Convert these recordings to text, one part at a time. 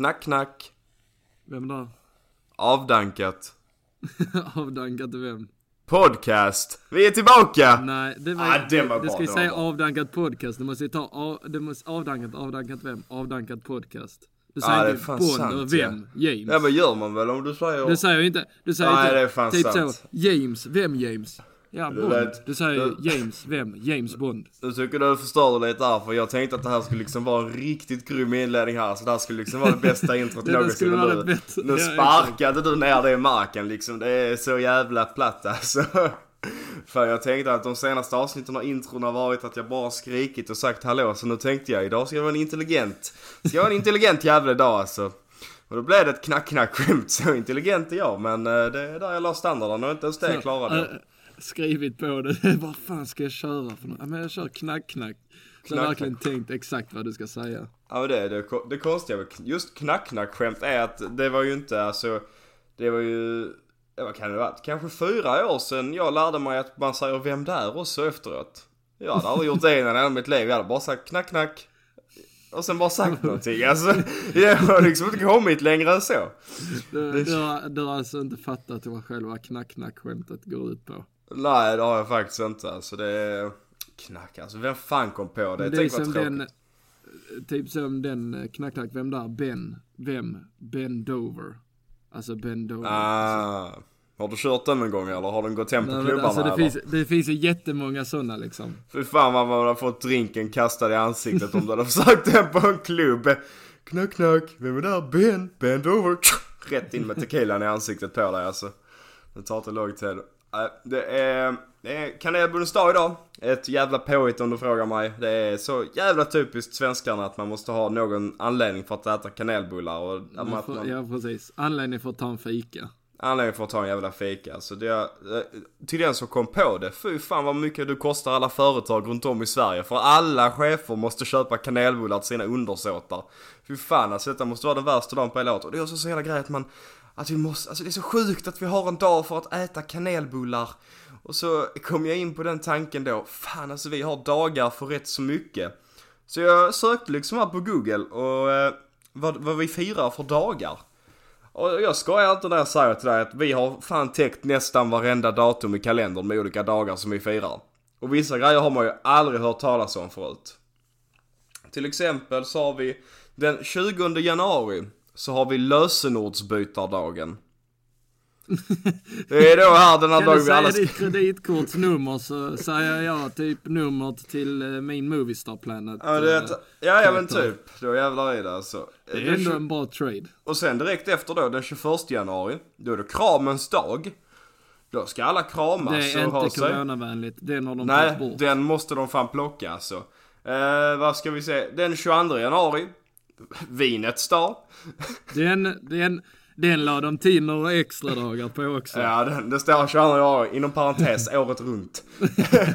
Knack, knack. Vem då? Avdankat. Avdankat vem? Podcast. Vi är tillbaka. Nej, det var ska vi säga avdankat podcast. Du måste ta avdankat vem? Avdankat podcast. Du säger det fan sant, och vem? Ja. James. Ja, men gör man väl om du säger... Det säger jag inte. Du säger nej, inte. Det är fan typ sant. Så, James, vem James? Ja, Bond. Du säger James, vem? James Bond. Du tycker du förstår lite här, för jag tänkte att det här skulle liksom vara en riktigt grym inledning här. Så det här skulle liksom vara det bästa introt någonsin. Nu sparkade du ner det i marken liksom. Det är så jävla platt alltså. För jag tänkte att de senaste avsnitten av intron har varit att jag bara skrikit och sagt hallå. Så nu tänkte jag, idag ska jag vara en intelligent. Ska jag vara en intelligent jävla dag alltså. Och då blev det ett knack-knack-skämt. Så intelligent är jag, men det är där jag la standarden och inte ens det jag klarade. Skrivit på det, vad fan ska jag köra för något? Ja, men jag kör knack-knack. Så jag har verkligen tänkt exakt vad du ska säga. Ja, det konstiga med just knack-knack-skämt är att det var ju inte, alltså, det var ju... Vad kan det vara? Kanske 4 år sedan jag lärde mig att man säger vem där och så efteråt. Jag hade aldrig gjort det innan i mitt liv. Jag hade bara sagt knack, knack. Och sen bara sagt någonting. Alltså, jag har liksom inte kommit längre än så. Du har alltså inte fattat vad själva knack, knack skämtet går ut på. Nej, det har jag faktiskt inte. Alltså, det är knack. Alltså, vem fan kom på det? Det är som den, typ som den knack, knack, vem där? Ben. Vem? Ben Dover. Alltså Ben Dover. Alltså. Har du kört den en gång eller har den gått hem på klubbarna? Alltså det finns ju jättemånga sådana liksom. För fan vad man har fått drinken kastad i ansiktet om du hade försökt den på en klubb. Knack, knack, vem är där? Ben Dover. Rätt in med tequilan i ansiktet på dig alltså. Det tar inte lång tid. Det är kanelbullens dag idag. Ett jävla påhitt om du frågar mig. Det är så jävla typiskt svenskarna att man måste ha någon anledning för att äta kanelbullar. Och man... Ja, precis. Anledning för att ta en fika. Anledning för att ta en jävla fika. Alltså, till den som kom på det. Fy fan vad mycket du kostar alla företag runt om i Sverige. För alla chefer måste köpa kanelbullar till sina undersåtar. Fy fan, alltså detta måste vara den värsta dagen på hela året. Och det är också så hela grejen att man... Att vi måste, alltså det är så sjukt att vi har en dag för att äta kanelbullar. Och så kom jag in på den tanken då. Fan alltså vi har dagar för rätt så mycket. Så jag sökte liksom här på Google. Och vad vi firar för dagar. Och jag skojar inte när jag säger till dig att vi har fan täckt nästan varenda datum i kalendern med olika dagar som vi firar. Och vissa grejer har man ju aldrig hört talas om förut. Till exempel så har vi den 20 januari. Så har vi lösenordsbytardagen. Det är då här den här dagen vi alla... Kan du säga ditt kreditkortsnummer så säger jag typ numret till min Movistar Planet. Ja, ja men typ. Då jävlar är det alltså. Det är ändå en bra trade. Och sen direkt efter då, den 21 januari, då är det kramens dag. Då ska alla kramas. Det är inte coronavänligt. Den har de tagit bort. Nej, den måste de fan plocka alltså. Vad ska vi säga? Den 22 januari. Vinets dag. Den la de till några extra dagar på också. Ja, det står 22 januari inom parentes året runt.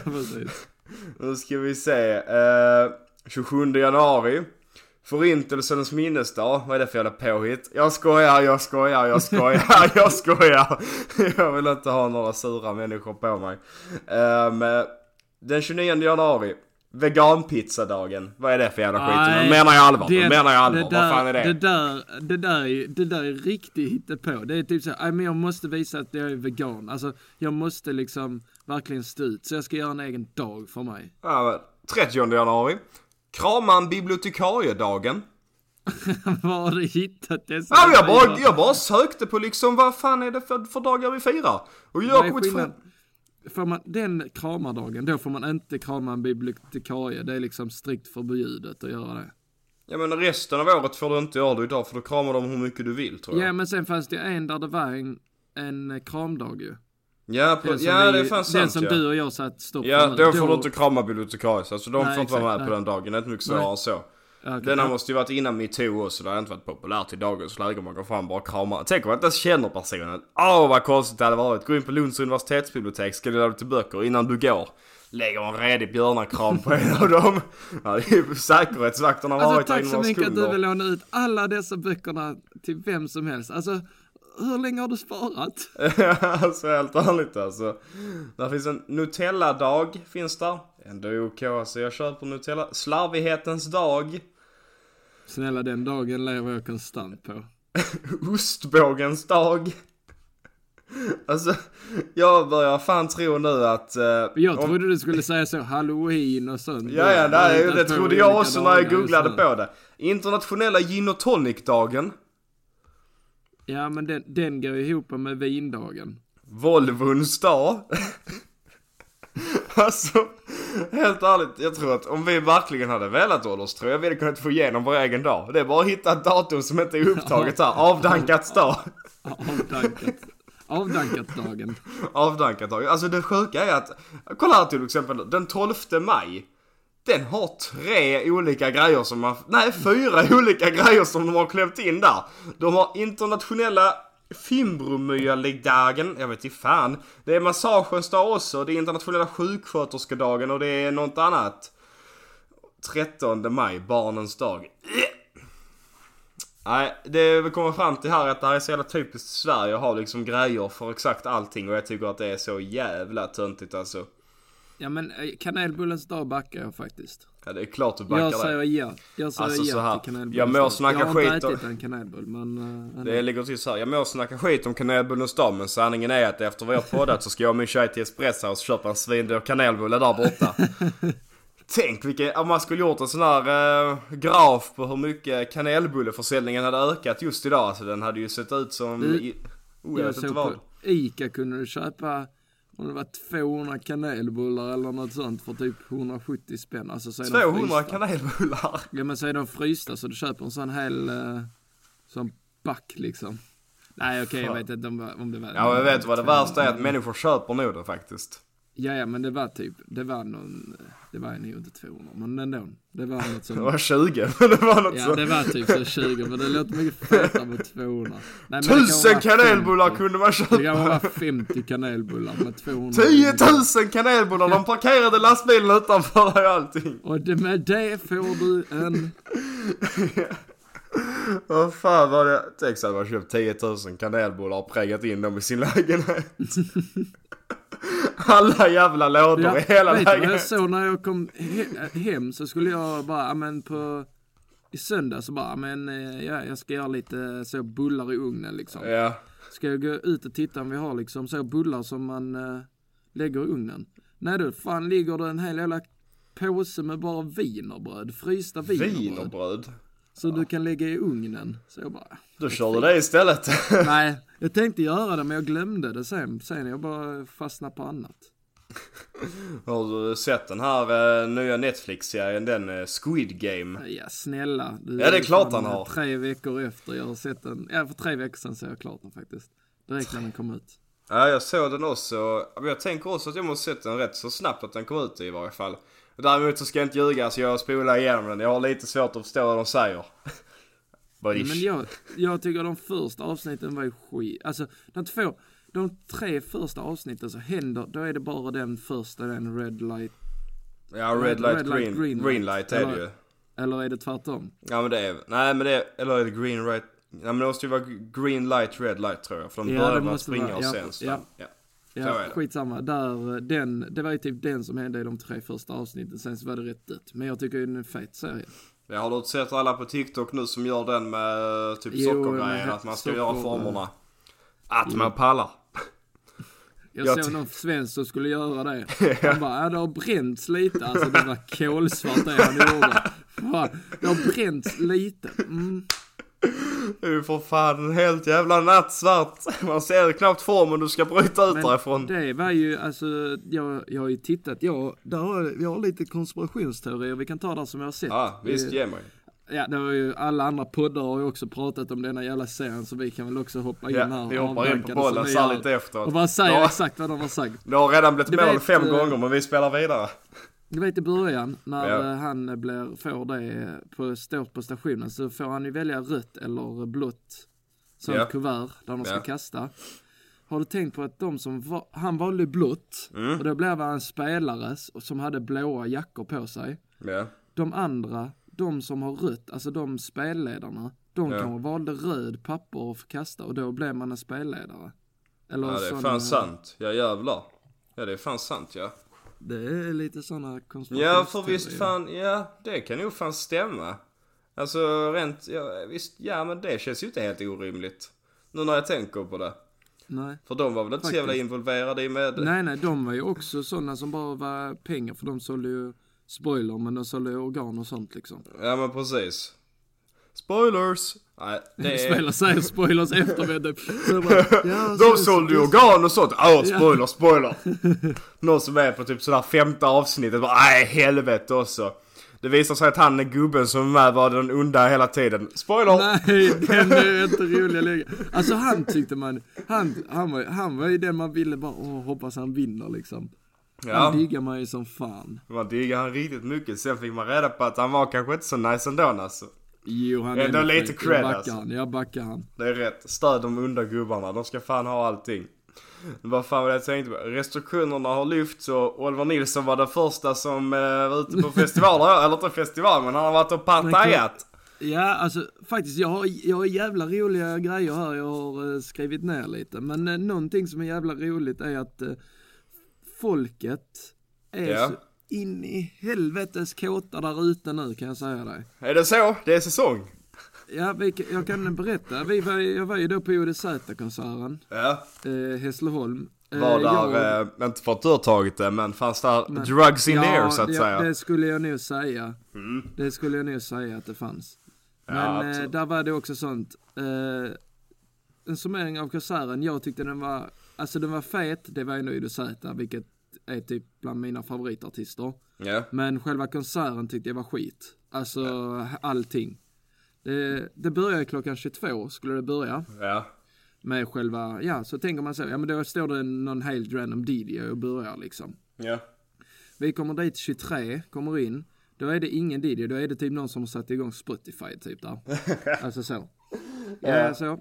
Precis. Nu ska vi se 27 januari Förintelsens minnesdag. Vad är det för jävla påhitt? Jag skojar. Jag vill inte ha några sura människor på mig. Den 29 januari veganpizzadagen. Vad är det för jävla skit? Menar jag allvar. Vad fan är det? Det där är riktigt hittepå. Det är typ så här, men jag måste visa att jag är vegan. Alltså, jag måste liksom verkligen stå ut. Så jag ska göra en egen dag för mig. Ja, 30 januari. Kraman bibliotekariedagen. Vad har du hittat det? Ja, jag bara sökte på liksom, vad fan är det för dagar vi firar? Och jag kom inte... Får man den kramardagen, då får man inte krama en bibliotekarie. Det är liksom strikt förbjudet att göra det. Ja, men resten av året får du inte göra det idag, för då kramar de hur mycket du vill, tror jag. Ja, men sen fanns det en där det var en kramdag ju. Ja, det fanns sant. Den som du och jag satt stopp. Ja, då får du inte krama bibliotekarie. Alltså de får inte vara med på den dagen. Det är inte mycket svårare än så. Okay. Den här måste ju varit innan MeToo, så det har inte varit populärt i dagens läge. Man går fram bara kramar. Tänk om jag inte ens känner personen. Åh, vad konstigt det hade varit. Gå in på Lunds universitetsbibliotek, ska du lära dig till böcker innan du går. Lägger en redig björnakram på en av dem. Ja, det är ju säkerhetsvakterna har varit inom skolor. Tack så mycket att du vill låna ut alla dessa böckerna till vem som helst. Alltså, hur länge har du sparat? Alltså, helt ärligt alltså. Där finns en Nutella-dag, finns där. Ändå okej, så jag kör på Nutella. Slarvighetens dag. Snälla, den dagen lever jag konstant på. Ostbågens dag. Alltså, jag börjar fan tro nu att... jag trodde du skulle säga så, Halloween och sånt. Ja, nej, det trodde jag också när jag googlade på det. Internationella gin och tonic-dagen. Ja, men den går ihop med vindagen. Volvons dag. Alltså, helt ärligt, jag tror att om vi verkligen hade velat oss, tror jag vi hade kunnat få igenom vår egen dag. Det är bara att hitta ett datum som inte är upptaget här. Avdankats dag. Avdankat dagen. Avdankat dagen. Alltså det sjuka är att, kolla här till exempel, den 12 maj. Den har 4 olika grejer som de har klämt in där. De har internationella fimbromyalgdagen, jag vet inte fan. Det är massagens dag också, det är internationella sjuksköterskedagen och det är något annat. 13 maj, barnens dag. Nej, det vi kommer fram till här att det här är så jävla typiskt Sverige. Jag har liksom grejer för exakt allting och jag tycker att det är så jävla töntigt alltså. Ja, men kanelbullens dag backar jag faktiskt. Ja, det är klart du backar det. Jag säger ja till kanelbullens dag. Jag må snacka skit om kanelbullens dag, men sanningen är att efter vad jag poddat så ska jag och min tjej till Espresso och köpa en svindel och kanelbulle där borta. Tänk om man skulle gjort en sån här graf på hur mycket kanelbulleförsäljningen hade ökat just idag. Alltså, den hade ju sett ut som... På ICA kunde du köpa... Om det var 200 kanelbullar eller något sånt för typ 170 spänn. Alltså, så är 200 kanelbullar? Ja, men så är de frysta så du köper en sån hel sån back liksom. Nej, okej, jag vet inte om det var... Ja, jag vet vad det värsta är att människor köper nu då faktiskt. Ja, men det var typ... Det var ju inte 200, men ändå. Det var något som... Det var 20, men det var något det var typ så 20, men det låter mycket feta med 200. Nej, 1000 kanelbullar kunde man köpa. Det kan vara 50 kanelbullar med 200. 10 000 kanelbullar, de parkerade lastbilen utanför och allting. Och med det får du en... Vad fan var det? Tänk så att man köpt 10 000 kanelbullar och prägat in dem i sin lägenhet. Alla jävla lådor i hela lägenheten. Jag såg när jag kom hem så skulle jag bara, i söndag så bara, jag ska göra lite så bullar i ugnen liksom. Ja. Ska jag gå ut och titta om vi har liksom så bullar som man lägger i ugnen. Nej du, fan ligger det en hel jävla påse med bara vinerbröd, frysta vinerbröd. Så du kan lägga i ugnen. Så jag bara... Då kör du det istället. Nej, jag tänkte göra det men jag glömde det sen. Sen jag bara fastnade på annat. Har du sett den här nya Netflix-serien, den Squid Game? Ja, snälla. Det är klart han har. 3 veckor efter jag har sett den. Ja, för 3 veckor sedan så är jag klart den faktiskt. Direkt när den kom ut. Ja, jag såg den också. Jag tänker också att jag måste sett den rätt så snabbt att den kom ut i varje fall. Däremot så ska jag inte ljuga så jag spolar igenom den. Jag har lite svårt att förstå vad de säger. Men jag tycker de första avsnitten var ju skit. Alltså de 3 första avsnitten så händer, då är det bara den första, den red light. Ja, red light, green light är det ju. Eller är det tvärtom? Ja, men det är... Nej, men det är... Eller är det green light? Nej, men det måste ju vara green light, red light tror jag. För de börjar med att springa och sen. Ja. Ja, skitsamma. Det var ju typ den som hände i de 3 första avsnitten. Sen så var det rätt dött. Men jag tycker ju den är en fet serie. Jag har dock sett alla på TikTok nu som gör den med typ sockergrejer. Att man ska göra formerna. Att man pallar. Jag såg någon svensk som skulle göra det. Han bara, det har bränts lite. Alltså det var kolsvart det han gjorde. Det har bränts lite. Det är ju för fan helt jävla nattsvart. Man ser knappt formen du ska bryta ut därifrån. Det var ju, alltså, jag har ju tittat. Jag har lite konspirationsteorier. Vi kan ta det som jag har sett. Ja, visst, ge mig. Ja, det var ju, alla andra poddar har ju också pratat om denna jävla serien. Så vi kan väl också hoppa in här. Vi hoppar in på bollen så lite efteråt. Och bara säga exakt vad de har sagt. Det har redan blivit mål 5 gånger, men vi spelar vidare. Du vet i början, när han får det på stationen så får han ju välja rött eller blått som kuvert där de ska kasta. Har du tänkt på att han valde blått och då blev han en spelare som hade blåa jackor på sig. Yeah. De andra, de som har rött, alltså de spelledarna, de kan valde röd papper och kasta och då blev man en spelledare. Eller det är fan sant. Ja, jävlar. Ja, det är fan sant, ja. Det är lite såna konspirationer. Ja, för visst fan, ja, det kan ju fan stämma. Alltså rent, ja, visst, ja men det känns ju inte helt orimligt. Nu när jag tänker på det. Nej. För de var väl inte så jävla involverade i med... Nej, de var ju också sådana som bara var pengar. För de sålde ju spoiler, men de sålde ju organ och sånt liksom. Ja men precis. Spoilers! Nej, det spelar sig spoilers efter med det. Så bara, ja, de sålde ju organ och sånt. Åh, spoiler. Någon som är på typ sådär 5:e avsnittet. Nej, helvete också. Det visar sig att han är gubben som var med, var den onda hela tiden. Spoiler! Nej, den är inte rolig längre. Alltså han tyckte man... Han var ju den man ville bara... hoppas han vinner liksom. Ja. Han diggar man ju som fan. Man diggar han riktigt mycket. Sen fick man reda på att han var kanske inte så nice ändå alltså. Jo, han är lite cred alltså. Jag backar han. Det är rätt. Stöd de onda gubbarna. De ska fan ha allting. Vad fan var det jag tänkte på? Restriktionerna har lyfts och Oliver Nilsson var den första som var ute på festivaler. Eller inte festival, men han har varit och partajat. Ja, alltså faktiskt, jag har jävla roliga grejer här. Jag har skrivit ner lite. Men någonting som är jävla roligt är att folket är så in i helvetes kåta där ute nu, kan jag säga dig. Är det så? Det är säsong. Ja, jag kan berätta. Jag var ju då på Odesza-konserten. Ja. Hässleholm. Var där, inte för att du har tagit det, men fanns där drugs in there, så att säga. Ja, det skulle jag nog säga. Mm. Det skulle jag nog säga att det fanns. Men ja, där var det också sånt. En summering av konserten, jag tyckte den var... Alltså den var fet, det var ju nu Odesza, vilket är typ bland mina favoritartister. Yeah. Men själva konserten tyckte jag var skit. Alltså allting. Det började klockan 22 skulle det börja. Ja. Med själva, så tänker man så. Ja, men då står det någon helt random DJ och börjar liksom. Ja. Vi kommer dit 23, kommer in. Då är det ingen DJ, då är det typ någon som har satt igång Spotify typ där. Alltså så. Ja, så.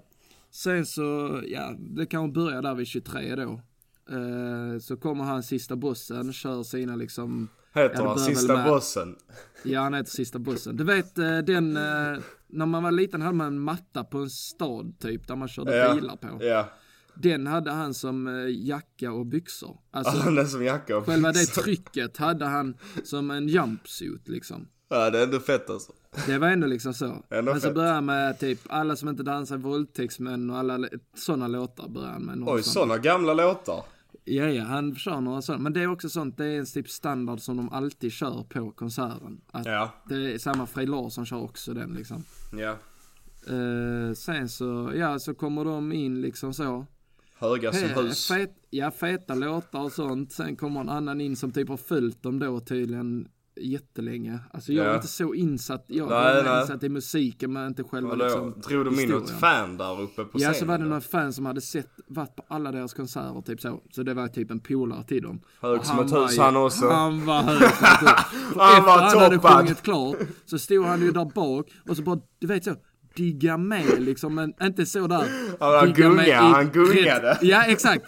Sen så, det kan börja där vid 23 då. Så kommer han sista bossen, kör sina liksom... Heter han sista bossen? Ja, han heter sista bossen. Du vet, den... När man var liten hade man en matta på en stad typ, där man körde bilar på. Ja. Den hade han som jacka och byxor. Alltså, han hade som jacka och själva byxor. Det trycket hade han som en jumpsuit liksom. Ja, det är ändå fett alltså. Det var ändå liksom så. Men så börjar med typ alla som inte dansar, våldtäktsmän och alla sådana låtar börjar med. Oj, sådana gamla låtar. Ja, han kör några sådana. Men det är också sånt, det är en typ standard som de alltid kör på konserten. Att det är samma Frej Larsson kör också den liksom. Ja. Sen så, så kommer de in liksom så. Höga som hus. Feta låtar och sånt. Sen kommer en annan in som typ har följt dem då tydligen jättelänge. Alltså jag är inte så insatt. Jag är insatt i musiken, men inte själva liksom. Tror du något fan där uppe på scenen? Ja, så var det någon fan som hade varit på alla deras konserter typ så. Så det var typ en polare till dem. Hög som ett hus han också. Han var hög. Han var toppad. Hade sjungit klart. Så stod han ju där bak och så bara, du vet så, digga med liksom, men inte så där. Han gungade. Ja, exakt,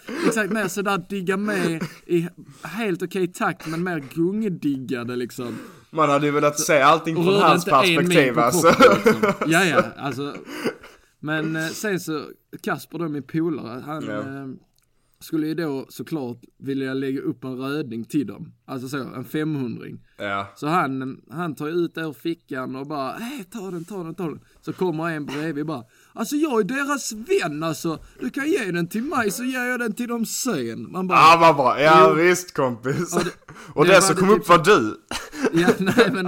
mer så där digga med i helt okej takt, men mer gungediggade liksom. Man hade ju velat se allting från hans perspektiv alltså. Liksom. Ja, alltså. Men sen så Kasper då, min polare, han skulle ju då såklart vilja lägga upp en röding till dem. Alltså så, en 500-ring. Ja. Så han tar ut ur fickan och bara, ta den. Så kommer en bredvid bara, alltså jag är deras vän alltså. Du kan ge den till mig så ger jag den till dem sen. Man bara, ja visst kompis. Och det som kom upp var du. Ja, nej men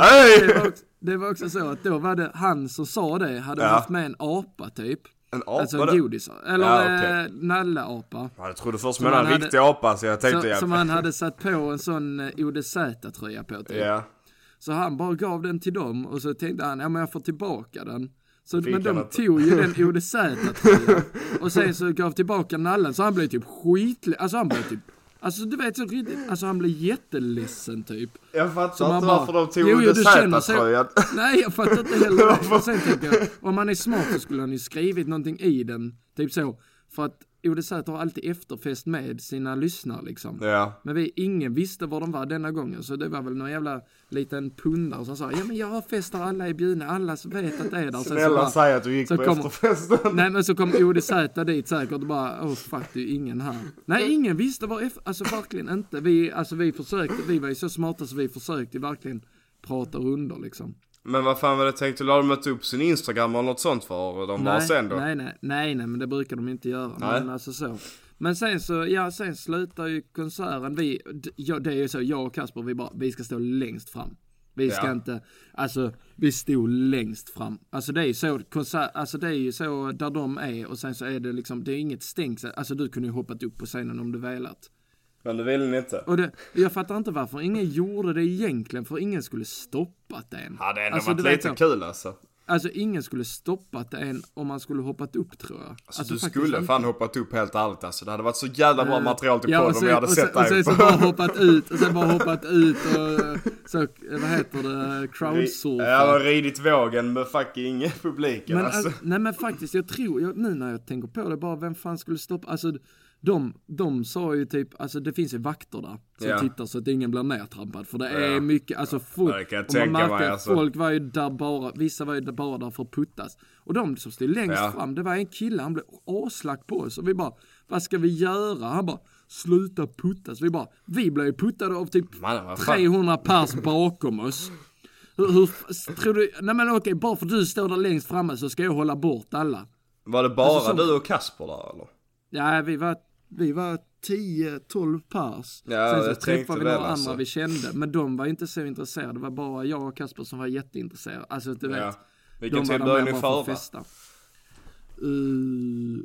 det var också så att då var det han som sa det, hade haft med en apa typ. En apa? Alltså en godis. Eller nalleapa. Ja, jag trodde först med en riktig apa, så jag tänkte... Som han hade satt på en sån Odesza-tröja på. Typ. Yeah. Så han bara gav den till dem och så tänkte han, men jag får tillbaka den. Så, men de tog ju den Odesza-tröjan och sen så gav tillbaka nallen, så han blev typ han blev jätteledsen typ. Jag fattar inte varför de tog Odesza-tröjan. Nej, jag fattar inte heller. Och sen tänker jag, om han är smart så skulle han ju skrivit någonting i den. Typ så. För att Odesza har alltid efterfest med sina lyssnare liksom. Ja. Men ingen visste var de var denna gången. Så det var väl någon jävla liten pundare som sa, men jag har fest där alla är bjudna. Alla vet att det är där. Snälla säg att du gick på efterfesten. Nej, men så kom Odesza dit säkert och bara, fuck, det är ingen här. Nej, ingen visste var alltså verkligen inte. Vi var ju så smarta så vi försökte verkligen prata runder liksom. Men vad fan var det tänkt? Eller har de mött upp sin Instagram eller något sånt för de var sen då? Nej, men det brukar de inte göra. Nej. Men alltså så. Men sen så, ja, sen slutar ju konserten. Det är ju så, jag och Kasper, vi ska stå längst fram. Vi ska inte, alltså vi stod längst fram. Alltså det är ju så, alltså det är ju så där de är, och sen så är det liksom, det är inget stängt. Alltså du kunde ju hoppat upp på scenen om du velat. Men det vill ni inte. Och det, jag fattar inte varför ingen gjorde det egentligen, för ingen skulle stoppat den. Ja, det är ändå varit lite kul alltså. Alltså ingen skulle stoppat en om man skulle hoppat upp, tror jag. Alltså du skulle inte fan hoppat upp, helt ärligt alltså. Det hade varit så jävla bra material till podden om jag hade sett dig. Och sen bara hoppat ut och så, vad heter det, crowdsurfat. Jag har ridit vågen med fucking publiken men, alltså. Nej men faktiskt, jag tror, nu när jag tänker på det bara, vem fan skulle stoppa, alltså de sa ju typ, alltså det finns ju vakter där som tittar så att ingen blir nedtrampad, för det är mycket, alltså folk, man märker alltså. Folk var ju där bara, vissa var ju där bara där för att puttas, och de som stod längst fram, det var en kille, han blev åslack på oss och vi bara, vad ska vi göra? Han bara, sluta puttas. Vi blev ju puttade av typ 300 pers bakom oss. Hur tror du, nej men okej, bara för du står där längst framme så ska jag hålla bort alla. Var det bara alltså, du och Kasper där eller? Ja, vi var 10-12 pers. Ja, sen så träffade vi några andra vi kände. Men de var inte så intresserade. Det var bara jag och Kasper som var jätteintresserade. Alltså du vet. Vilken tid började ni för festa? 7-8.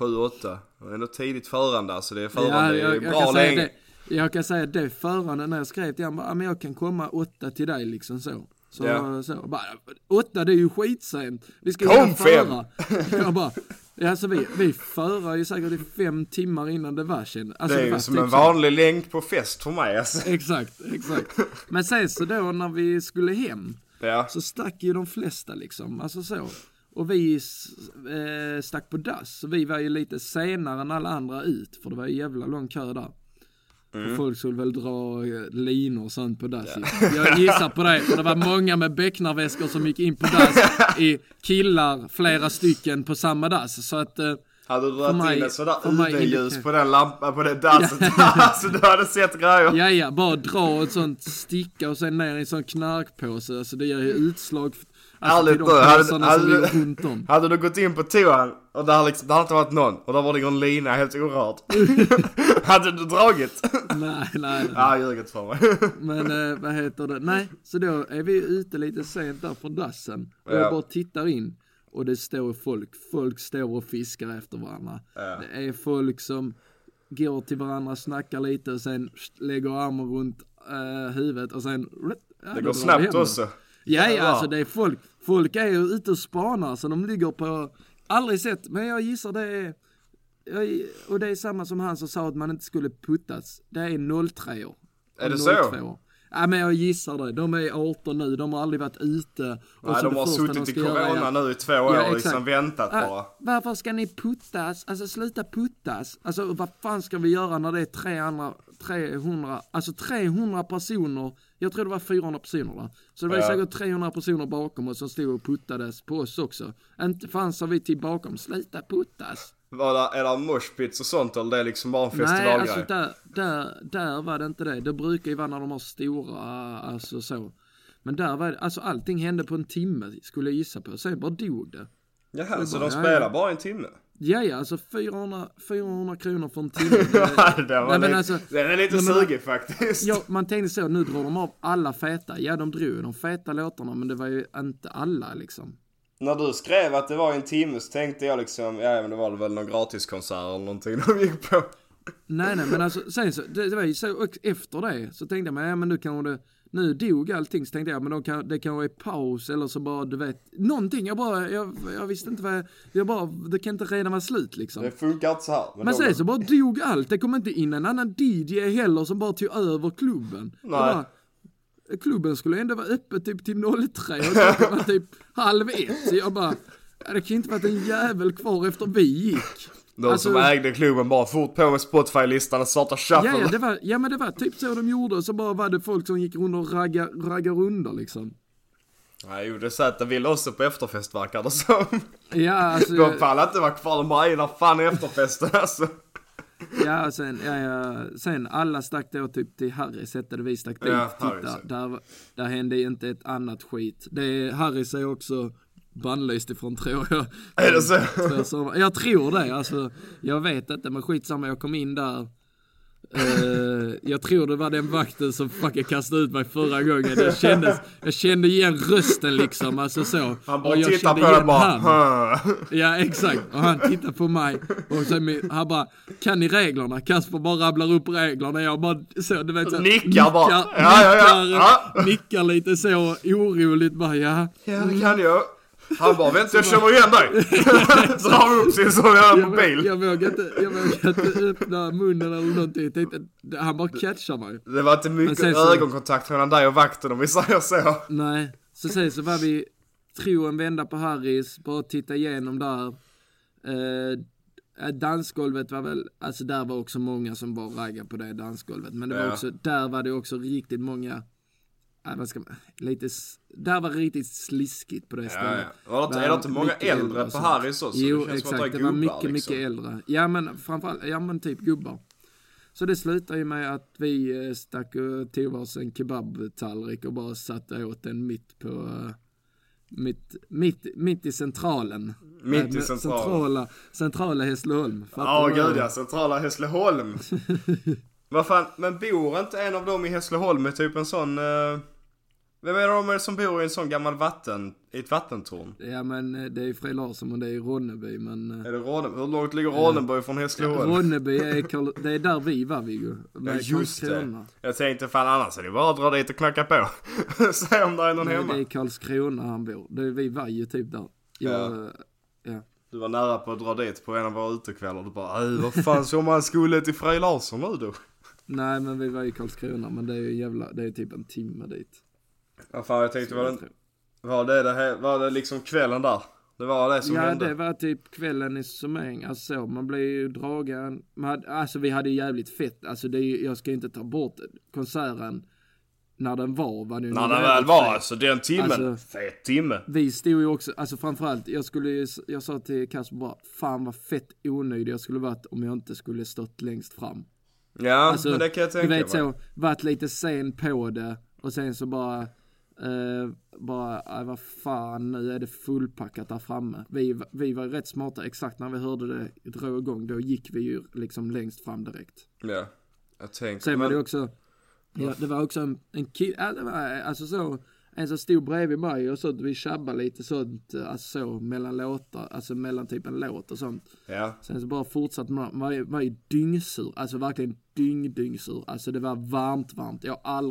7-8. Ändå tidigt förande. Alltså det är förande är bra länge. Jag kan säga det förande när jag skrev till honom. Men jag kan komma 8 till dig liksom så. Så, så bara, 8 det är ju skitsent. Vi ska kom 5! Jag bara... Ja, alltså vi förar ju säkert i 5 timmar innan det var känd. Alltså, det är ju som en vanlig länk på fest för mig alltså. Exakt. Men sen så då när vi skulle hem så stack ju de flesta liksom. Alltså så. Och vi stack på dass. Så vi var ju lite senare än alla andra ut. För det var ju jävla lång kö där. Mm. Och folk skulle väl dra linor och sånt på dass. Jag gissar på det. För det var många med bäcknarväskor som gick in på dass. I killar, flera stycken på samma dass. Så att... hade du dragit in ett sådär UV-ljus på den lampan på den dasset? Så du hade sett grejer. Ja, bara dra ett sånt sticka och sen ner i en sån knarkpåse. Alltså det gör ju utslag... Alltså, ärligt då, hade du gått in på toan och det hade inte varit någon och då var det en lina helt orört. Hade du dragit? Nej. Ja, ljuget för mig. Men vad heter det? Nej, så då är vi ute lite sent där från dassen och jag bara tittar in och det står folk. Folk står och fiskar efter varandra. Det är folk som går till varandra, snackar lite och sen lägger armen runt huvudet och sen... det går snabbt också. Ja, alltså det är folk. Folk är ju ute och spanar så de ligger på... Aldrig sett, men jag gissar det är... Och det är samma som han som sa att man inte skulle puttas. Det är 03 år. Är det 02 så? År. Ja, men jag gissar det. De är 18 nu, de har aldrig varit ute. Och nej, de har suttit i corona nu i 2 år och liksom väntat bara. Varför ska ni puttas? Alltså sluta puttas. Alltså vad fan ska vi göra när det är 300 personer. Jag tror det var 400 personer där. Så det var säkert 300 personer bakom oss som stod och puttades på oss också. Inte fanns vi till bakom. Sluta puttas. Är det moshpits och sånt eller det är liksom bara en festivalgrej? Nej, alltså där var det inte det. Det brukar ju vara när de har stora, alltså så. Men där var det, alltså allting hände på en timme skulle jag gissa på. Så jag bara dog det. Jaha, så alltså de spelar bara en timme? Ja, alltså 400 kronor för en timme. Det är lite sugig faktiskt. Ja, man tänkte så, nu drar de av alla feta. Ja, de drog de feta låtarna, men det var ju inte alla liksom. När du skrev att det var en timme så tänkte jag liksom, ja men det var väl någon gratiskonsert eller någonting de gick på. Nej, men alltså sen så, det var ju så, efter det så tänkte jag, ja men nu dog allting, så tänkte jag, men det kan vara i paus eller så bara, du vet, någonting, jag visste inte vad jag bara, det kan inte redan vara slut liksom. Det funkar inte så här. Men sen så bara dog allt, det kom inte in en annan DJ heller som bara tog över klubben. Nej. Klubben skulle ändå vara öppet typ till 03 och det var typ 12:30. Så jag bara, det kan inte varit en jävel kvar efter vi gick. De alltså, som ägde klubben bara fort på med Spotify-listan och svarta shuffle. Ja, men det var typ så de gjorde. Så bara var det folk som gick runt och raggar runder liksom. Nej, ja, det satt att ville också på efterfest verkar det som. Ja, alltså, de pallar inte var kvar, de bara, fan efterfesten alltså. Ja, och sen, sen alla stack då typ till Harrys hette det, vi stack dit. Ja, titta, där hände inte ett annat skit. Harrys är också bannlyst ifrån, tror jag. Är det så? Jag tror det, alltså. Jag vet inte, men skitsamma, jag kom in där. Jag tror det var den vakten som fucking kastade ut mig förra gången. Jag kände igen rösten liksom, alltså så. Han bara tittar på det bara. Ja, exakt. Och han tittar på mig och så han bara, kan ni reglerna? Kasper bara rabblar upp reglerna. Jag bara så, du vet så. Nickar bara. Ja. Nickar lite så oroligt bara, ja. Ja, det kan jag. Han bara, vänta, jag känner igen dig. Så har han upp sin sån mobil. Jag vågade inte öppna munnen eller någonting. Tänkte, han bara catchar mig. Det var inte mycket ögonkontakt mellan dig och vakten, om vi säger så. Nej, så sen så var vi en vända på Harrys. Bara titta igenom där. Dansgolvet var väl... Alltså där var också många som bara raggade på det dansgolvet. Men det var också, där var det också riktigt många... där var riktigt sliskigt på det stället. Ja. Är det inte många äldre på Harrys också? Jo, det exakt. Det var mycket, liksom. Mycket äldre. Ja, men framförallt, typ gubbar. Så det slutade ju med att vi stack och tog oss en kebabtallrik och bara satt åt den mitt på... mitt i centralen. Mitt i centralen. Centrala Hässleholm. Ja, gud ja. Centrala Hässleholm. Vad fan, men bor inte en av dem i Hässleholm med typ en sån... vem är de som bor i en sån gammal vatten... i ett vattentorn? Ja, men det är ju Frej Larsson och det är i Ronneby, men... Är det Ronneby? Hur långt ligger Ronneby från Hässleholm? Ja, Ronneby är... det är där vi var, Viggo. Ja, just det. Jag tänkte fan annars är det bara att dra dit och knacka på. Se om det är någon hemma. Det är Karlskrona han bor. Vi var ju typ där. Ja. Du var nära på att dra dit på en av våra utekvällar. Du bara, vad fan så man skulle till Frej Larsson nu då? Nej, men vi var i Karlskrona, men det är ju det är typ en timme dit. Ja, fan, jag tänkte, var det liksom kvällen där? Det var det som hände? Ja, det var typ kvällen i Somäng. Alltså, man blev ju dragen. Vi hade ju jävligt fett. Alltså, jag ska inte ta bort konserten när den var nu. När den väl var, alltså, den timmen. Alltså, fett timme. Vi stod ju också, alltså framförallt, jag sa till Kasper bara, fan vad fett onöjd jag skulle varit om jag inte skulle stått längst fram. Ja, alltså, men det kan jag tänka mig. Du vet så, varit lite sen på det och sen så bara vad fan, nu är det fullpackat där framme. Vi var rätt smarta, exakt när vi hörde det dra igång, då gick vi ju liksom längst fram direkt. Ja, jag tänkte. Sen var det också, det var också en kille, alltså så, en som stod bredvid mig och så vi tjabbade lite sånt, alltså så, mellan låtar, alltså mellan typ en låt och sånt. Ja. Sen så bara fortsatt man var ju dyngsur, alltså verkligen dyngsur. Alltså det var varmt.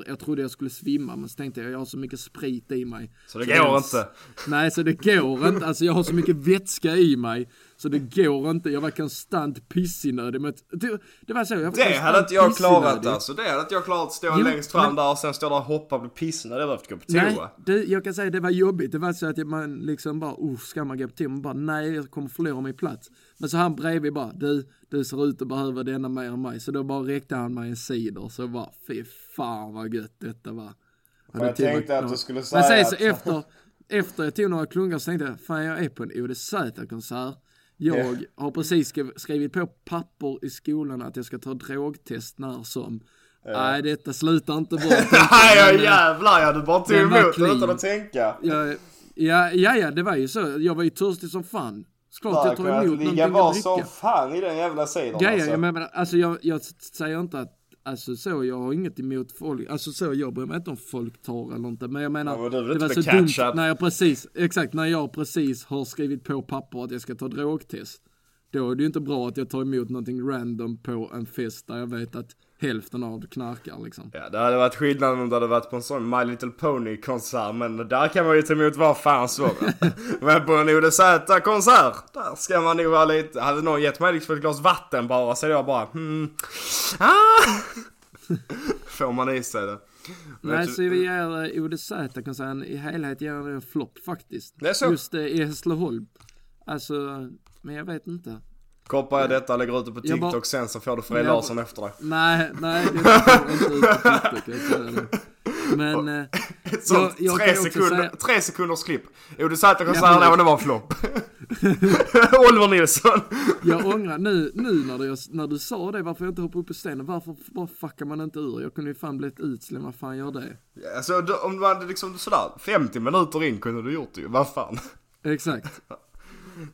Jag trodde jag skulle svimma, men så tänkte jag har så mycket sprit i mig. Så det går inte. Nej, så det går inte. Alltså jag har så mycket vätska i mig. Så det går inte. Jag var konstant pissinödig. Det var så. Det hade inte jag klarat alltså. Det hade inte jag klarat att stå längst fram där och sen stå där och hoppa och bli pissnödig. Det var att gå på toa. Nej, jag kan säga det var jobbigt. Det var så att man liksom bara, ska man gå på toa? Man bara, nej, jag kommer förlora min plats. Men så han bredvid bara, du ser ut att behöva denna mer än mig. Så då bara räckte han mig en cider. Så bara, fy fan vad gött detta var. Jag tänkte att du skulle säga att... Men sen så efter jag tog några klungar så tänkte jag, fan jag är på en Odesza-konsert. Jag har precis skrivit på papper i skolan att jag ska ta drogtest när som... Nej, detta slutar inte bra. Nej, jävlar, jag hade bara tog emot utan att tänka. Ja, det var ju så. Jag var ju törstig som fan. Klart, jag tar emot någonting att dricka. Som fan i den jävla sidan. Ja, men alltså jag säger inte att alltså så, jag har inget emot folk. Alltså så, jag bryr mig inte om folk tar eller inte. Men jag menar, det var så dumt när jag precis har skrivit på papper att jag ska ta drogtest. Då är det ju inte bra att jag tar emot någonting random på en fest där jag vet att hälften av knarkar liksom. Ja, det hade varit skillnaden om det hade varit på en sån My Little Pony-konsert. Men där kan man ju ta emot vad fan så. Men på en Odesza-konsert, där ska man nog vara lite... Hade någon gett mig liksom ett glas vatten bara, så jag bara... Får man i sig det. Nej, så vi är Odesza-konserten i helhet gör en flopp faktiskt. Det är så. Just det, i Hässleholm. Alltså... Men jag vet inte. Koppar jag detta eller går ut på TikTok sen så får du Frej Larsson efter dig. Nej, det är inte ut på TikTok. Men Så jag tre sekunders klipp. Odesza kan säga när det var flopp. Oliver Nilsson. Jag ångrar nu när du sa det, varför jag inte hoppade upp på scenen. Varför fuckar man inte ur? Jag kunde ju fan blivit utslämd, vad fan gör det? Alltså om du hade liksom sådär 50 minuter in kunde du gjort det ju, vad fan. Exakt.